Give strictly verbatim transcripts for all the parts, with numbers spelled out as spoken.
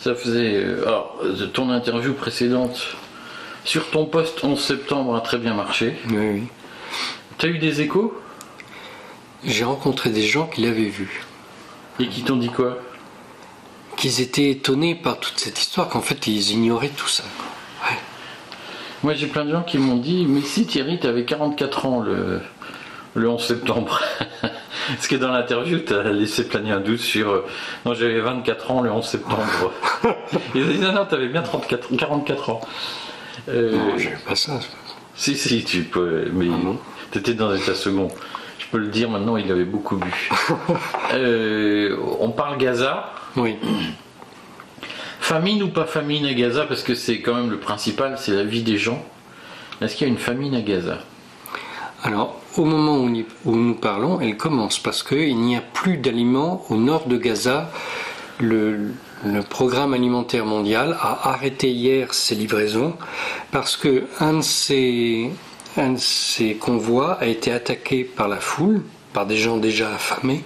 Ça faisait... Alors, ton interview précédente sur ton poste onze septembre a très bien marché. Oui, oui. T'as eu des échos ? J'ai rencontré des gens qui l'avaient vu. Et qui t'ont dit quoi ? Qu'ils étaient étonnés par toute cette histoire, qu'en fait, ils ignoraient tout ça. Ouais. Moi, j'ai plein de gens qui m'ont dit « Mais si, Thierry, t'avais quarante-quatre ans le, le onze septembre. » Parce que dans l'interview, tu as laissé planer un doute sur... Non, j'avais vingt-quatre ans le onze septembre. Ils ont dit, non, non, tu avais bien trente-quatre, quarante-quatre ans. Euh... Non, j'avais pas ça. Si, si, tu peux... Mais ah tu étais dans un état second. Je peux le dire maintenant, il avait beaucoup bu. euh, on parle Gaza. Oui. Famine ou pas famine à Gaza? Parce que c'est quand même le principal, c'est la vie des gens. Est-ce qu'il y a une famine à Gaza? Alors... Au moment où nous parlons, elle commence parce qu'il n'y a plus d'aliments au nord de Gaza. Le, le programme alimentaire mondial a arrêté hier ses livraisons parce qu'un de ses, un de ses convois a été attaqué par la foule, par des gens déjà affamés.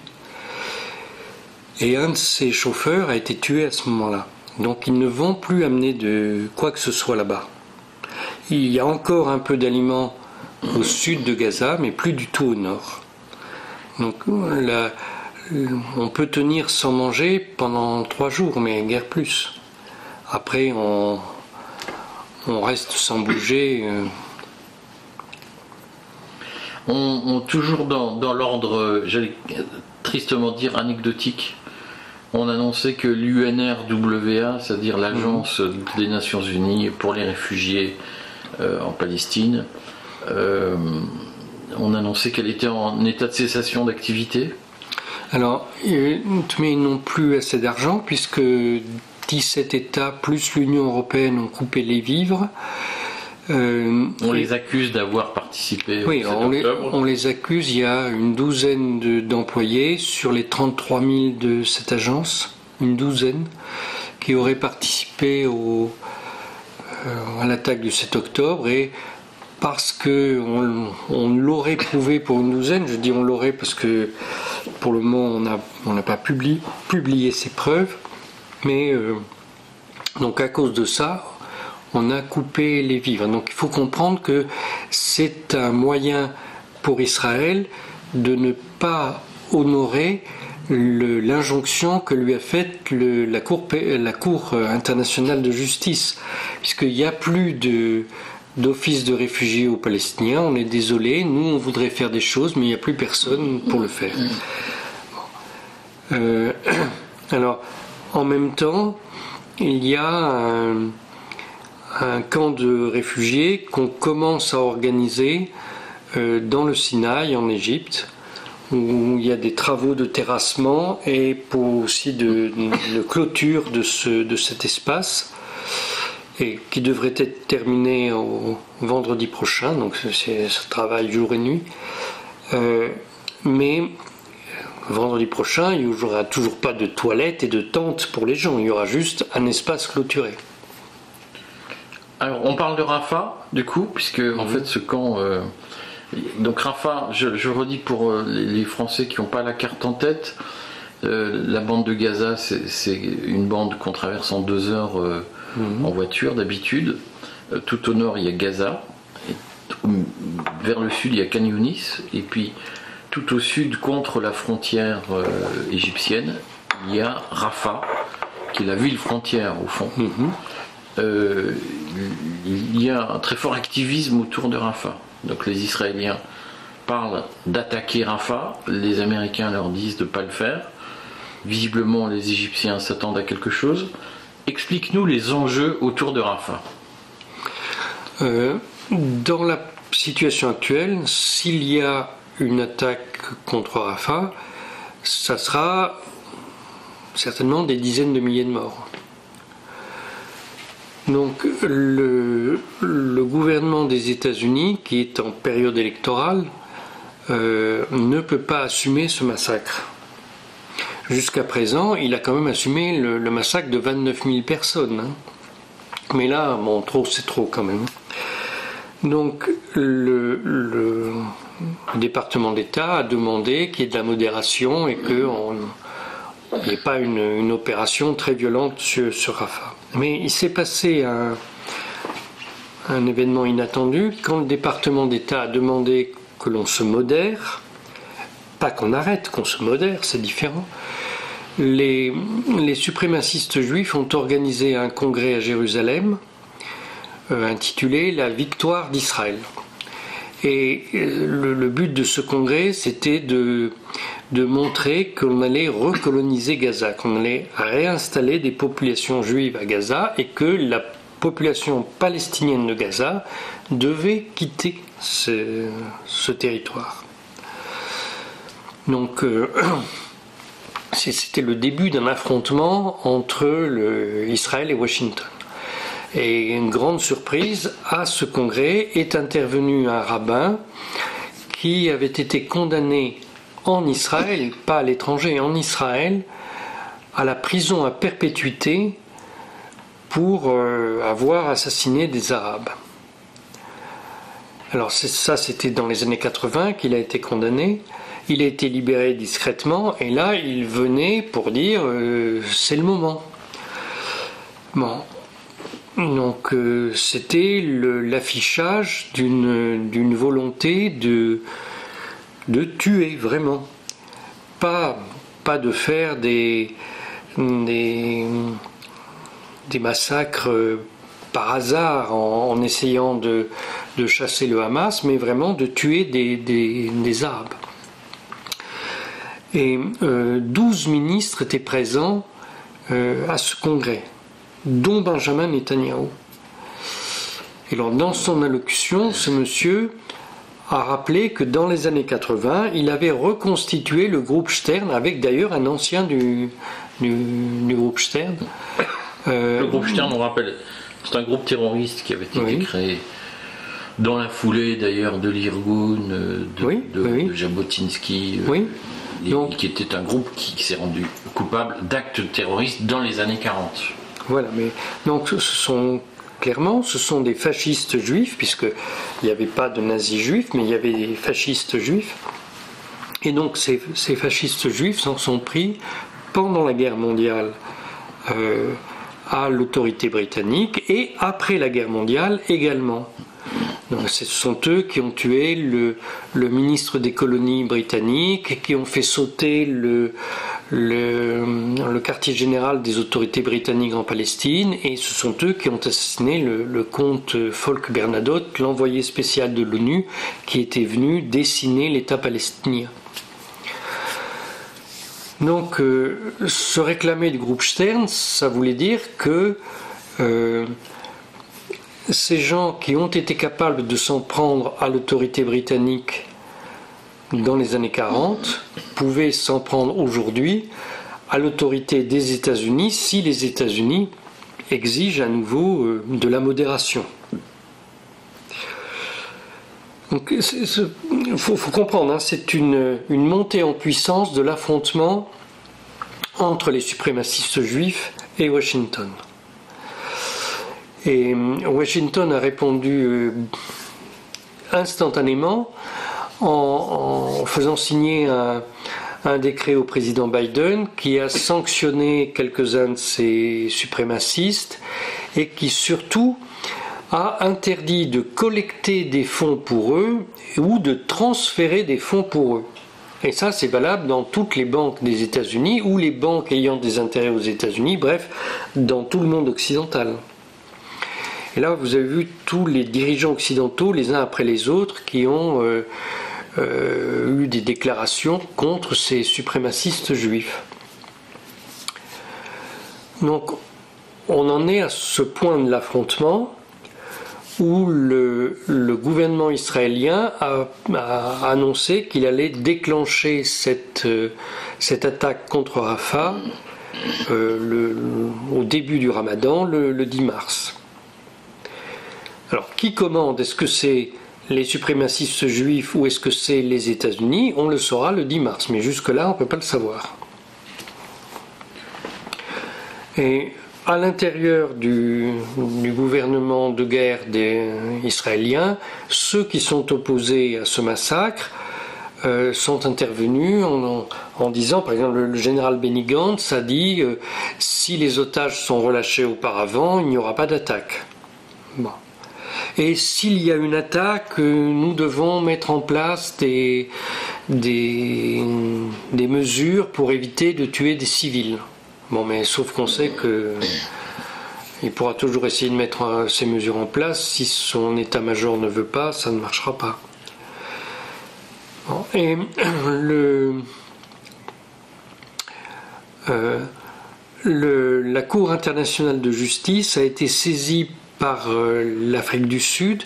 Et un de ses chauffeurs a été tué à ce moment-là. Donc ils ne vont plus amener de quoi que ce soit là-bas. Il y a encore un peu d'aliments au sud de Gaza, mais plus du tout au nord. Donc la, on peut tenir sans manger pendant trois jours, mais guère plus. Après, on, on reste sans bouger. On, on toujours dans, dans l'ordre, j'allais tristement dire anecdotique. On annonçait que l'U N R W A, c'est-à-dire l'Agence des Nations Unies pour les réfugiés euh, en Palestine, Euh, on annonçait qu'elle était en état de cessation d'activité. Alors, mais ils n'ont plus assez d'argent puisque dix-sept États plus l'Union européenne ont coupé les vivres. Euh, on et, les accuse d'avoir participé. Oui, on les, on les accuse. Il y a une douzaine de, d'employés sur les trente-trois mille de cette agence, une douzaine, qui auraient participé au, euh, à l'attaque du sept octobre et parce qu'on on l'aurait prouvé pour une douzaine, je dis on l'aurait parce que pour le moment on n'a pas publié, publié ces preuves, mais euh, donc à cause de ça, on a coupé les vivres. Donc il faut comprendre que c'est un moyen pour Israël de ne pas honorer le, l'injonction que lui a faite le, la, cour, la Cour internationale de justice, puisqu'il n'y a plus de... d'office de réfugiés aux Palestiniens, on est désolé, nous on voudrait faire des choses, mais il n'y a plus personne pour le faire. Euh, alors, en même temps, il y a un, un camp de réfugiés qu'on commence à organiser euh, dans le Sinaï, en Égypte, où il y a des travaux de terrassement et pour aussi de, de, de clôture de, ce, de cet espace. Et qui devrait être terminé au vendredi prochain, donc c'est ce travail jour et nuit. Euh, mais vendredi prochain, il n'y aura toujours pas de toilettes et de tentes pour les gens, il y aura juste un espace clôturé. Alors on parle de Rafah, du coup, puisque mmh. en fait ce camp... Euh, donc Rafah, je, je redis pour les Français qui n'ont pas la carte en tête, Euh, la bande de Gaza, c'est, c'est une bande qu'on traverse en deux heures euh, mmh. en voiture d'habitude. Euh, tout au nord, il y a Gaza. Et tout, vers le sud, il y a Kanyounis. Et puis, tout au sud, contre la frontière euh, égyptienne, il y a Rafah, qui est la ville frontière au fond. Mmh. Euh, il y a un très fort activisme autour de Rafah. Donc les Israéliens parlent d'attaquer Rafah, les Américains leur disent de ne pas le faire. Visiblement, les Égyptiens s'attendent à quelque chose. Explique-nous les enjeux autour de Rafah. Euh, dans la situation actuelle, s'il y a une attaque contre Rafah, ça sera certainement des dizaines de milliers de morts. Donc le, le gouvernement des États-Unis, qui est en période électorale, euh, ne peut pas assumer ce massacre. Jusqu'à présent, il a quand même assumé le, le massacre de vingt-neuf mille personnes. Hein. Mais là, bon, trop, c'est trop quand même. Donc le, le département d'État a demandé qu'il y ait de la modération et qu'il n'y ait pas une, une opération très violente sur, sur Rafah. Mais il s'est passé un, un événement inattendu. Quand le département d'État a demandé que l'on se modère, pas qu'on arrête, qu'on se modère, c'est différent, les, les suprémacistes juifs ont organisé un congrès à Jérusalem euh, intitulé « La victoire d'Israël ». Et le, le but de ce congrès, c'était de, de montrer qu'on allait recoloniser Gaza, qu'on allait réinstaller des populations juives à Gaza et que la population palestinienne de Gaza devait quitter ce, ce territoire. Donc, euh, c'était le début d'un affrontement entre le, Israël et Washington. Et une grande surprise, à ce congrès est intervenu un rabbin qui avait été condamné en Israël, pas à l'étranger, en Israël, à la prison à perpétuité pour euh, avoir assassiné des Arabes. Alors c'est, ça, c'était dans les années quatre-vingts qu'il a été condamné. Il a été libéré discrètement et là, il venait pour dire euh, « c'est le moment ». Bon. Donc euh, c'était le, l'affichage d'une, d'une volonté de, de tuer vraiment, pas, pas de faire des, des, des massacres par hasard en, en essayant de, de chasser le Hamas, mais vraiment de tuer des, des, des Arabes. Et euh, douze ministres étaient présents euh, à ce congrès, dont Benjamin Netanyahu. Et alors, dans son allocution, ce monsieur a rappelé que dans les années quatre-vingts, il avait reconstitué le groupe Stern, avec d'ailleurs un ancien du, du, du groupe Stern. Euh, le groupe Stern, on rappelle, c'est un groupe terroriste qui avait été oui. créé dans la foulée d'ailleurs de l'Irgun, de, oui, de, oui. de Jabotinsky, oui. et, Donc, qui était un groupe qui, qui s'est rendu coupable d'actes terroristes dans les années quarante. Voilà, mais donc ce sont clairement, ce sont des fascistes juifs, puisqu'il n'y avait pas de nazis juifs, mais il y avait des fascistes juifs. Et donc ces, ces fascistes juifs s'en sont pris pendant la guerre mondiale euh, à l'autorité britannique et après la guerre mondiale également. Donc ce sont eux qui ont tué le, le ministre des colonies britanniques, qui ont fait sauter le. Le, le quartier général des autorités britanniques en Palestine, et ce sont eux qui ont assassiné le, le comte Folk Bernadotte, l'envoyé spécial de l'ONU, qui était venu dessiner l'État palestinien. Donc euh, se réclamer du groupe Stern, ça voulait dire que euh, ces gens qui ont été capables de s'en prendre à l'autorité britannique dans les années quarante, pouvaient s'en prendre aujourd'hui à l'autorité des États-Unis si les États-Unis exigent à nouveau de la modération. Donc, il faut, faut comprendre, hein, c'est une, une montée en puissance de l'affrontement entre les suprémacistes juifs et Washington. Et Washington a répondu instantanément en faisant signer un, un décret au président Biden qui a sanctionné quelques-uns de ses suprémacistes et qui surtout a interdit de collecter des fonds pour eux ou de transférer des fonds pour eux. Et ça, c'est valable dans toutes les banques des États-Unis ou les banques ayant des intérêts aux États-Unis, bref, dans tout le monde occidental. Et là, vous avez vu tous les dirigeants occidentaux, les uns après les autres, qui ont euh, euh, eu des déclarations contre ces suprémacistes juifs. Donc, on en est à ce point de l'affrontement où le, le gouvernement israélien a, a annoncé qu'il allait déclencher cette, euh, cette attaque contre Rafah euh, le, le, au début du Ramadan, le, le dix mars. Alors, qui commande? Est-ce que c'est les suprémacistes juifs ou est-ce que c'est les États-Unis? On le saura le dix mars, mais jusque-là, on ne peut pas le savoir. Et à l'intérieur du, du gouvernement de guerre des israéliens, ceux qui sont opposés à ce massacre euh, sont intervenus en, en, en disant, par exemple, le, le général Benny Gantz a dit euh, « si les otages sont relâchés auparavant, il n'y aura pas d'attaque bon. ». Et s'il y a une attaque, nous devons mettre en place des, des, des mesures pour éviter de tuer des civils. Bon, mais sauf qu'on sait qu'il pourra toujours essayer de mettre ces mesures en place. Si son état-major ne veut pas, ça ne marchera pas. Bon, et le, euh, le, la Cour internationale de justice a été saisie par l'Afrique du Sud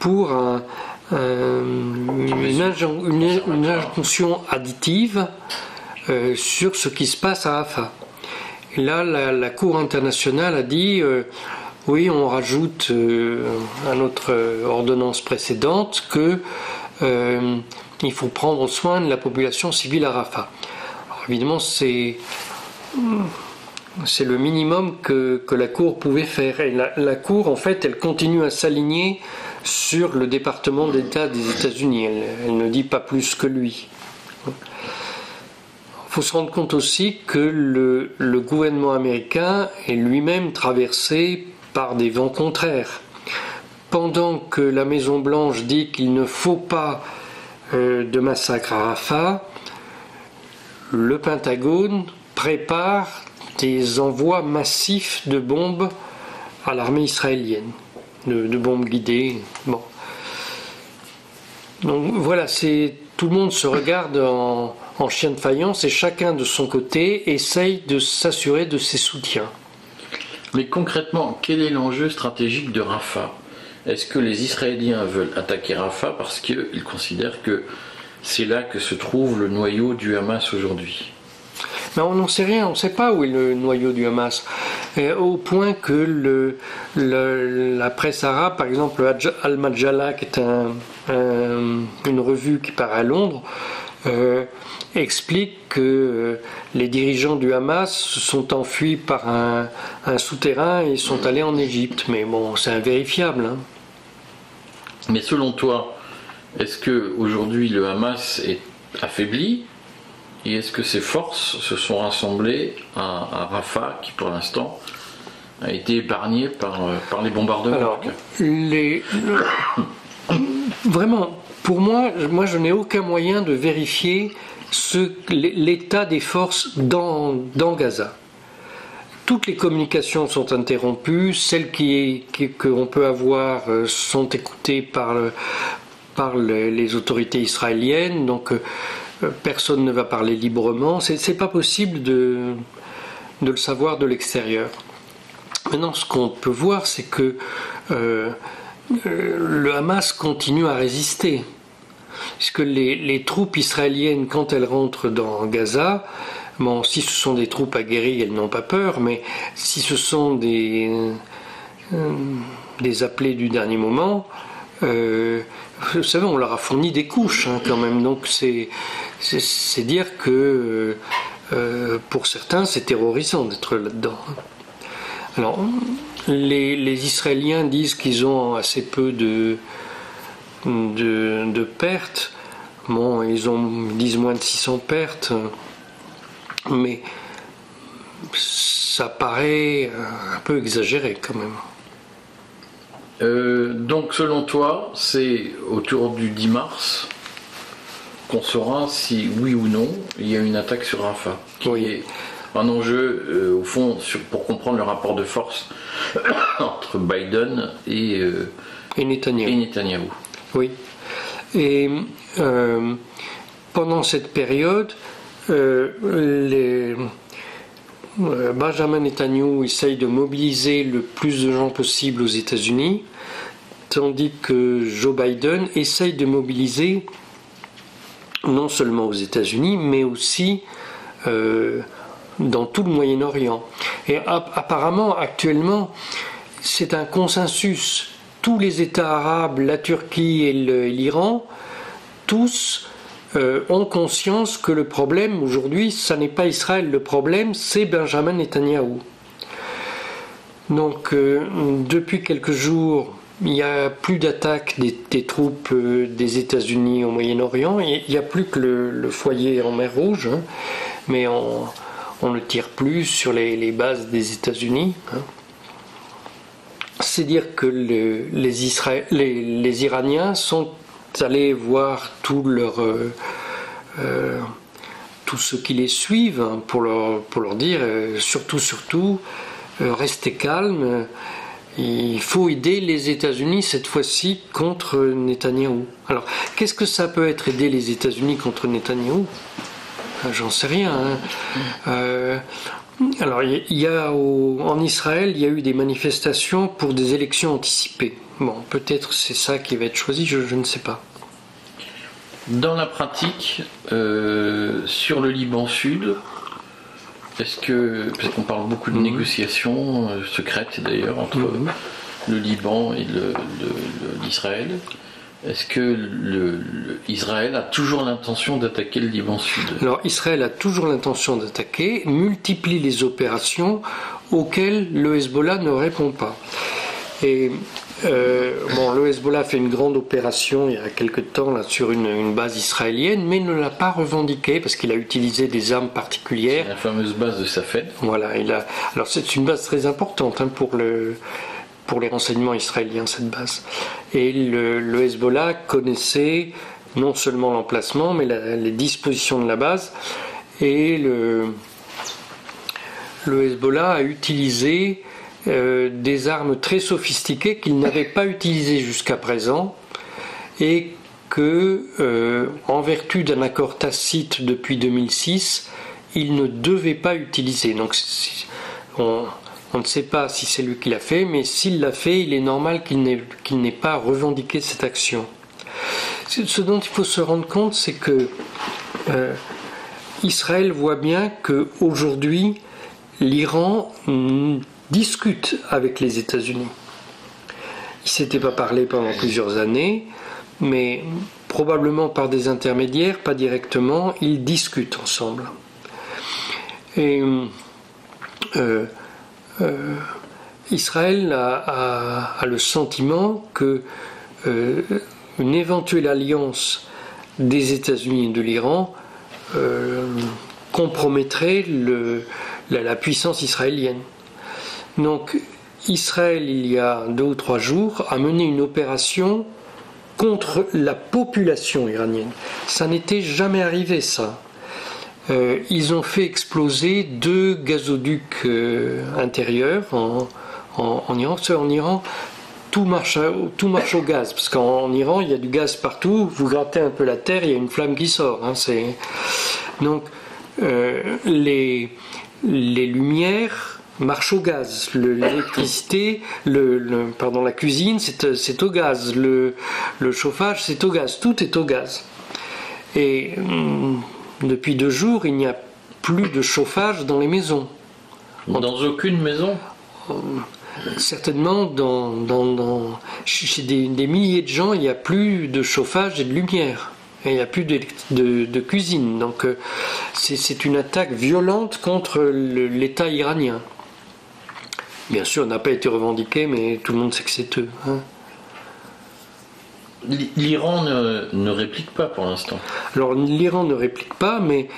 pour un, un, une, injon, une, une injonction additive euh, sur ce qui se passe à Rafah. Et là, la, la Cour internationale a dit euh, oui, on rajoute euh, à notre ordonnance précédente que euh, il faut prendre soin de la population civile à Rafah. Alors, évidemment, c'est C'est le minimum que, que la Cour pouvait faire. Et la, la Cour, en fait, elle continue à s'aligner sur le département d'État des États-Unis. Elle, elle ne dit pas plus que lui. Il faut se rendre compte aussi que le, le gouvernement américain est lui-même traversé par des vents contraires. Pendant que la Maison-Blanche dit qu'il ne faut pas euh, de massacre à Rafah, le Pentagone prépare des envois massifs de bombes à l'armée israélienne, de, de bombes guidées. Bon. Donc voilà, c'est, tout le monde se regarde en, en chien de faïence et chacun de son côté essaye de s'assurer de ses soutiens. Mais concrètement, quel est l'enjeu stratégique de Rafah? Est-ce que les Israéliens veulent attaquer Rafah parce qu'ils considèrent que c'est là que se trouve le noyau du Hamas aujourd'hui ? Mais on n'en sait rien, on ne sait pas où est le noyau du Hamas, et au point que le, le, la presse arabe, par exemple Al-Majalla, qui est un, un, une revue qui part à Londres, euh, explique que les dirigeants du Hamas se sont enfuis par un, un souterrain et sont allés en Égypte. Mais bon, c'est invérifiable. Hein. Mais selon toi, est-ce qu'aujourd'hui le Hamas est affaibli ? Et est-ce que ces forces se sont rassemblées à, à Rafah, qui pour l'instant a été épargnée par, par les bombardements? Alors, les... Vraiment, pour moi, moi je n'ai aucun moyen de vérifier ce, l'état des forces dans, dans Gaza. Toutes les communications sont interrompues, celles qui, qui, que l'on peut avoir sont écoutées par, par les autorités israéliennes, donc... personne ne va parler librement, c'est, c'est pas possible de, de le savoir de l'extérieur. Maintenant, ce qu'on peut voir, c'est que euh, le Hamas continue à résister, puisque les, les troupes israéliennes, quand elles rentrent dans Gaza, bon, si ce sont des troupes aguerries, elles n'ont pas peur, mais si ce sont des, euh, des appelés du dernier moment, euh, vous savez, on leur a fourni des couches hein, quand même, donc c'est, c'est, c'est dire que euh, pour certains c'est terrorisant d'être là-dedans. Alors les, les Israéliens disent qu'ils ont assez peu de, de, de pertes. Bon, ils ont, ils disent moins de six cents pertes, mais ça paraît un peu exagéré quand même. Euh, donc selon toi, c'est autour du dix mars qu'on saura si oui ou non il y a une attaque sur Rafah. Oui. Un enjeu euh, au fond sur, pour comprendre le rapport de force entre Biden et, euh, et, Netanyahu. et Netanyahu. Oui. Et euh, pendant cette période, euh, les, euh, Benjamin Netanyahu essaye de mobiliser le plus de gens possible aux États-Unis, tandis que Joe Biden essaye de mobiliser non seulement aux États-Unis, mais aussi euh, dans tout le Moyen-Orient. Et apparemment, actuellement, c'est un consensus. Tous les États arabes, la Turquie et le, l'Iran, tous euh, ont conscience que le problème aujourd'hui, ça n'est pas Israël, le problème, c'est Benjamin Netanyahou. Donc, euh, depuis quelques jours, il n'y a plus d'attaque des, des troupes euh, des États-Unis au Moyen-Orient. Il n'y a plus que le, le foyer en mer Rouge, hein, mais en... on ne tire plus sur les, les bases des États-Unis. Hein. C'est dire que le, les, Israé- les, les Iraniens sont allés voir tout leur, euh, euh, tous ceux qui les suivent hein, pour, leur, pour leur dire euh, surtout, surtout, euh, restez calmes, euh, il faut aider les États-Unis cette fois-ci contre Netanyahou. Alors, qu'est-ce que ça peut être aider les États-Unis contre Netanyahou ? J'en sais rien. Hein. Euh, alors, il y, y a au, en Israël, il y a eu des manifestations pour des élections anticipées. Bon, peut-être c'est ça qui va être choisi, je, je ne sais pas. Dans la pratique, euh, sur le Liban Sud, est-ce que, parce qu'on parle beaucoup de mmh. négociations euh, secrètes d'ailleurs entre mmh. le Liban et le, le, le, l'Israël. Est-ce que le, le, Israël a toujours l'intention d'attaquer le Liban Sud ? Alors, Israël a toujours l'intention d'attaquer, multiplie les opérations auxquelles le Hezbollah ne répond pas. Et euh, bon, le Hezbollah fait une grande opération il y a quelque temps là, sur une, une base israélienne, mais ne l'a pas revendiquée parce qu'il a utilisé des armes particulières. C'est la fameuse base de Safed. Voilà. Il a... Alors, c'est une base très importante hein, pour le... pour les renseignements israéliens, cette base. Et le, le Hezbollah connaissait non seulement l'emplacement, mais la, les dispositions de la base. Et le, le Hezbollah a utilisé euh, des armes très sophistiquées qu'il n'avait pas utilisées jusqu'à présent, et que, euh, en vertu d'un accord tacite depuis deux mille six, il ne devait pas utiliser. Donc, si on... On ne sait pas si c'est lui qui l'a fait, mais s'il l'a fait, il est normal qu'il n'ait, qu'il n'ait pas revendiqué cette action. Ce dont il faut se rendre compte, c'est que euh, Israël voit bien qu'aujourd'hui, l'Iran mm, discute avec les États-Unis. Ils ne s'étaient pas parlé pendant plusieurs années, mais probablement par des intermédiaires, pas directement, ils discutent ensemble. Et... Euh, Euh, Israël a, a, a le sentiment que euh, une éventuelle alliance des États-Unis et de l'Iran euh, compromettrait le, la, la puissance israélienne. Donc Israël, il y a deux ou trois jours, a mené une opération contre la population iranienne. Ça n'était jamais arrivé, ça. Euh, ils ont fait exploser deux gazoducs euh, intérieurs en, en, en Iran. En Iran, tout marche, à, tout marche au gaz, parce qu'en Iran, il y a du gaz partout. Vous grattez un peu la terre, il y a une flamme qui sort. Hein, c'est... Donc, euh, les, les lumières marchent au gaz. Le, l'électricité, le, le, pardon, la cuisine, c'est, c'est au gaz. Le, le chauffage, c'est au gaz. Tout est au gaz. Et... Hum, depuis deux jours, il n'y a plus de chauffage dans les maisons. Dans aucune maison ? Certainement, dans, dans, dans, chez des, des milliers de gens, il n'y a plus de chauffage et de lumière. Et il n'y a plus de, de, de cuisine. Donc, c'est, c'est une attaque violente contre le, l'État iranien. Bien sûr, n'a pas été revendiqué, mais tout le monde sait que c'est eux. Hein. l'Iran ne, ne réplique pas pour l'instant. Alors l'Iran ne réplique pas, mais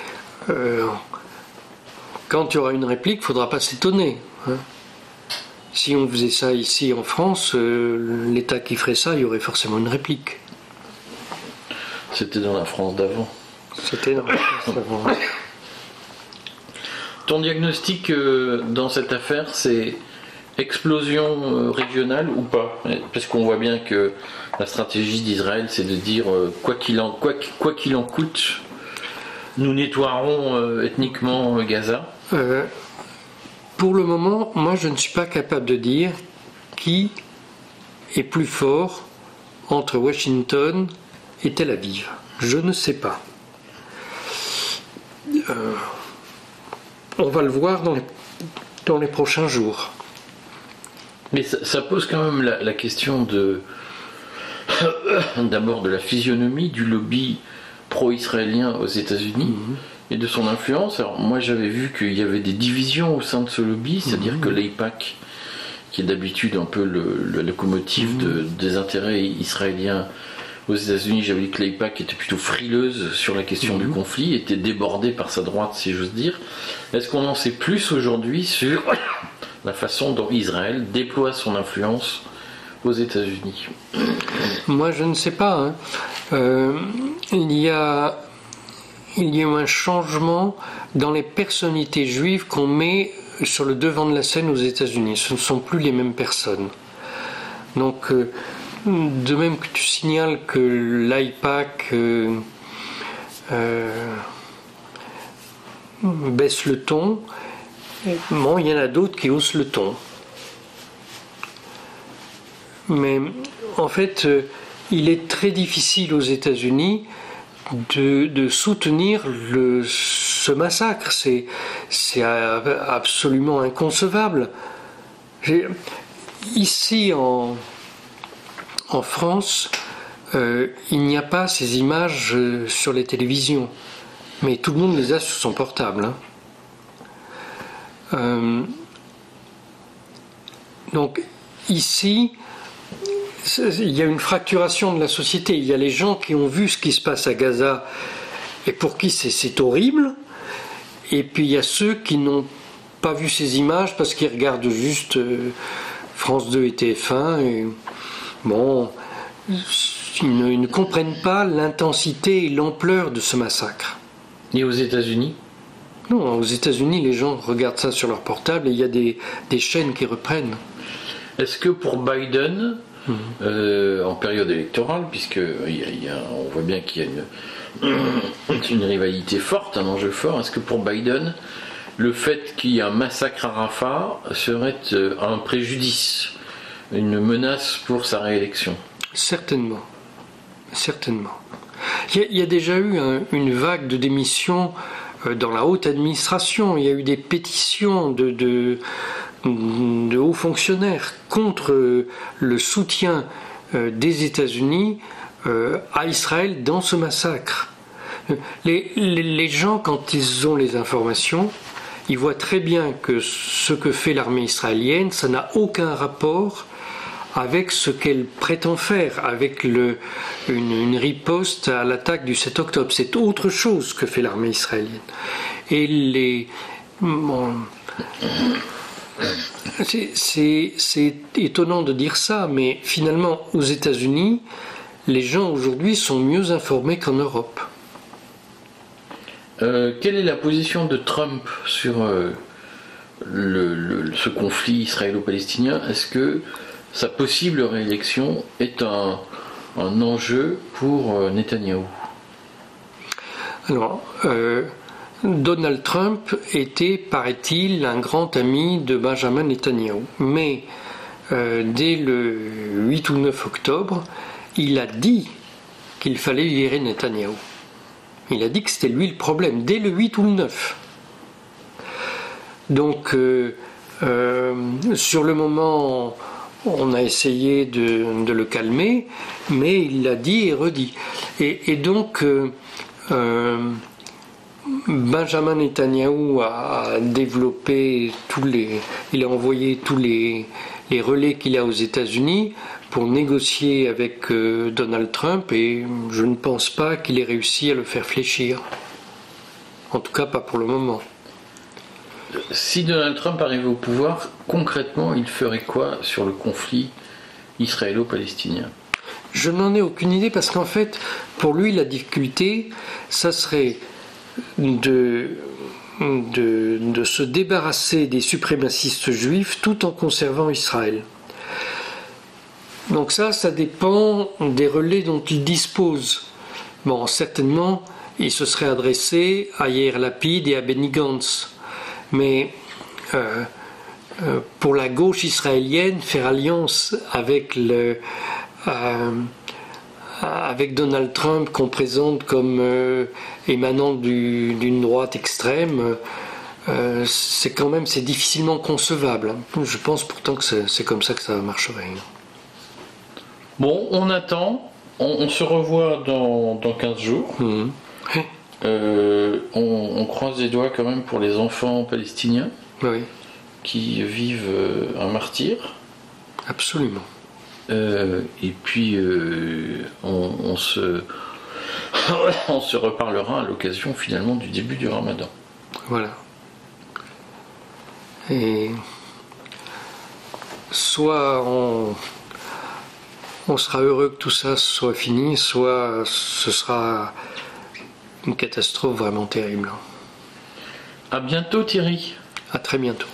euh, quand il y aura une réplique, il ne faudra pas s'étonner. Hein. Si on faisait ça ici en France, euh, l'État qui ferait ça, il y aurait forcément une réplique. C'était dans la France d'avant. C'était dans la France d'avant. Hein. Ton diagnostic euh, dans cette affaire, c'est explosion euh, régionale ou pas? Parce qu'on voit bien que la stratégie d'Israël, c'est de dire euh, quoi qu'il en, quoi, quoi qu'il en coûte, nous nettoierons euh, ethniquement euh, Gaza. Euh, pour le moment, moi je ne suis pas capable de dire qui est plus fort entre Washington et Tel Aviv. Je ne sais pas. Euh, on va le voir dans les, dans les prochains jours. Mais ça, ça pose quand même la, la question de d'abord de la physionomie du lobby pro-israélien aux États-Unis mm-hmm. et de son influence. Alors moi j'avais vu qu'il y avait des divisions au sein de ce lobby, c'est-à-dire mm-hmm. que l'AIPAC, qui est d'habitude un peu le, la locomotive mm-hmm. de, des intérêts israéliens aux États-Unis, j'avais dit que l'AIPAC était plutôt frileuse sur la question mm-hmm. du conflit, était débordée par sa droite, si j'ose dire. Est-ce qu'on en sait plus aujourd'hui sur la façon dont Israël déploie son influence aux États-Unis? Moi, je ne sais pas. Hein. Euh, il y a, il y a eu un changement dans les personnalités juives qu'on met sur le devant de la scène aux États-Unis. Ce ne sont plus les mêmes personnes. Donc, euh, de même que tu signales que l'AIPAC euh, euh, baisse le ton, bon, il y en a d'autres qui haussent le ton. Mais en fait, euh, il est très difficile aux États-Unis de, de soutenir le, ce massacre. C'est, c'est absolument inconcevable. J'ai, ici, en, en France, euh, il n'y a pas ces images sur les télévisions. Mais tout le monde les a sur son portable. Hein. Euh, donc ici il y a une fracturation de la société, il y a les gens qui ont vu ce qui se passe à Gaza et pour qui c'est, c'est horrible, et puis il y a ceux qui n'ont pas vu ces images parce qu'ils regardent juste euh, France deux et T F un et, bon, ils ne, ils ne comprennent pas l'intensité et l'ampleur de ce massacre. Et aux États-Unis ? Non, aux États-Unis, les gens regardent ça sur leur portable et il y a des, des chaînes qui reprennent. Est-ce que pour Biden, mm-hmm. euh, en période électorale, puisque il y a, il y a, on voit bien qu'il y a une, une rivalité forte, un enjeu fort, est-ce que pour Biden, le fait qu'il y ait un massacre à Rafah serait un préjudice, une menace pour sa réélection? Certainement. Certainement. Il y a, il y a déjà eu un, une vague de démissions dans la haute administration. Il y a eu des pétitions de, de, de hauts fonctionnaires contre le soutien des États-Unis à Israël dans ce massacre. Les, les, les gens, quand ils ont les informations, ils voient très bien que ce que fait l'armée israélienne, ça n'a aucun rapport avec ce qu'elle prétend faire, avec le, une, une riposte à l'attaque du sept octobre. C'est autre chose que fait l'armée israélienne. Et les... Bon, c'est, c'est, c'est étonnant de dire ça, mais finalement, aux États-Unis, les gens aujourd'hui sont mieux informés qu'en Europe. Euh, quelle est la position de Trump sur euh, le, le, ce conflit israélo-palestinien? Est-ce que sa possible réélection est un, un enjeu pour Netanyahou? Alors, euh, Donald Trump était, paraît-il, un grand ami de Benjamin Netanyahu. Mais euh, dès le huit ou neuf octobre, il a dit qu'il fallait virer Netanyahou. Il a dit que c'était lui le problème, dès le huit ou le neuf. Donc, euh, euh, sur le moment... On a essayé de, de le calmer, mais il l'a dit et redit. Et, et donc, euh, euh, Benjamin Netanyahu a développé tous les, il a envoyé tous les, les relais qu'il a aux États-Unis pour négocier avec euh, Donald Trump, et je ne pense pas qu'il ait réussi à le faire fléchir. En tout cas, pas pour le moment. Si Donald Trump arrivait au pouvoir, concrètement, il ferait quoi sur le conflit israélo-palestinien ? Je n'en ai aucune idée, parce qu'en fait, pour lui, la difficulté, ça serait de, de, de se débarrasser des suprémacistes juifs tout en conservant Israël. Donc ça, ça dépend des relais dont il dispose. Bon, certainement, il se serait adressé à Yair Lapide et à Benny Gantz. Mais euh, euh, pour la gauche israélienne, faire alliance avec le... Euh, avec Donald Trump, qu'on présente comme euh, émanant du, d'une droite extrême, euh, c'est quand même c'est difficilement concevable. Je pense pourtant que c'est, c'est comme ça que ça marcherait. Bon, on attend, on, on se revoit dans, dans quinze jours. Mmh. Euh, on, on croise les doigts quand même pour les enfants palestiniens, oui, qui vivent un martyr. Absolument. Euh, et puis euh, on, on, se, on se reparlera à l'occasion finalement du début du Ramadan. Voilà. Et soit on, on sera heureux que tout ça soit fini, soit ce sera une catastrophe vraiment terrible. À bientôt, Thierry. À très bientôt.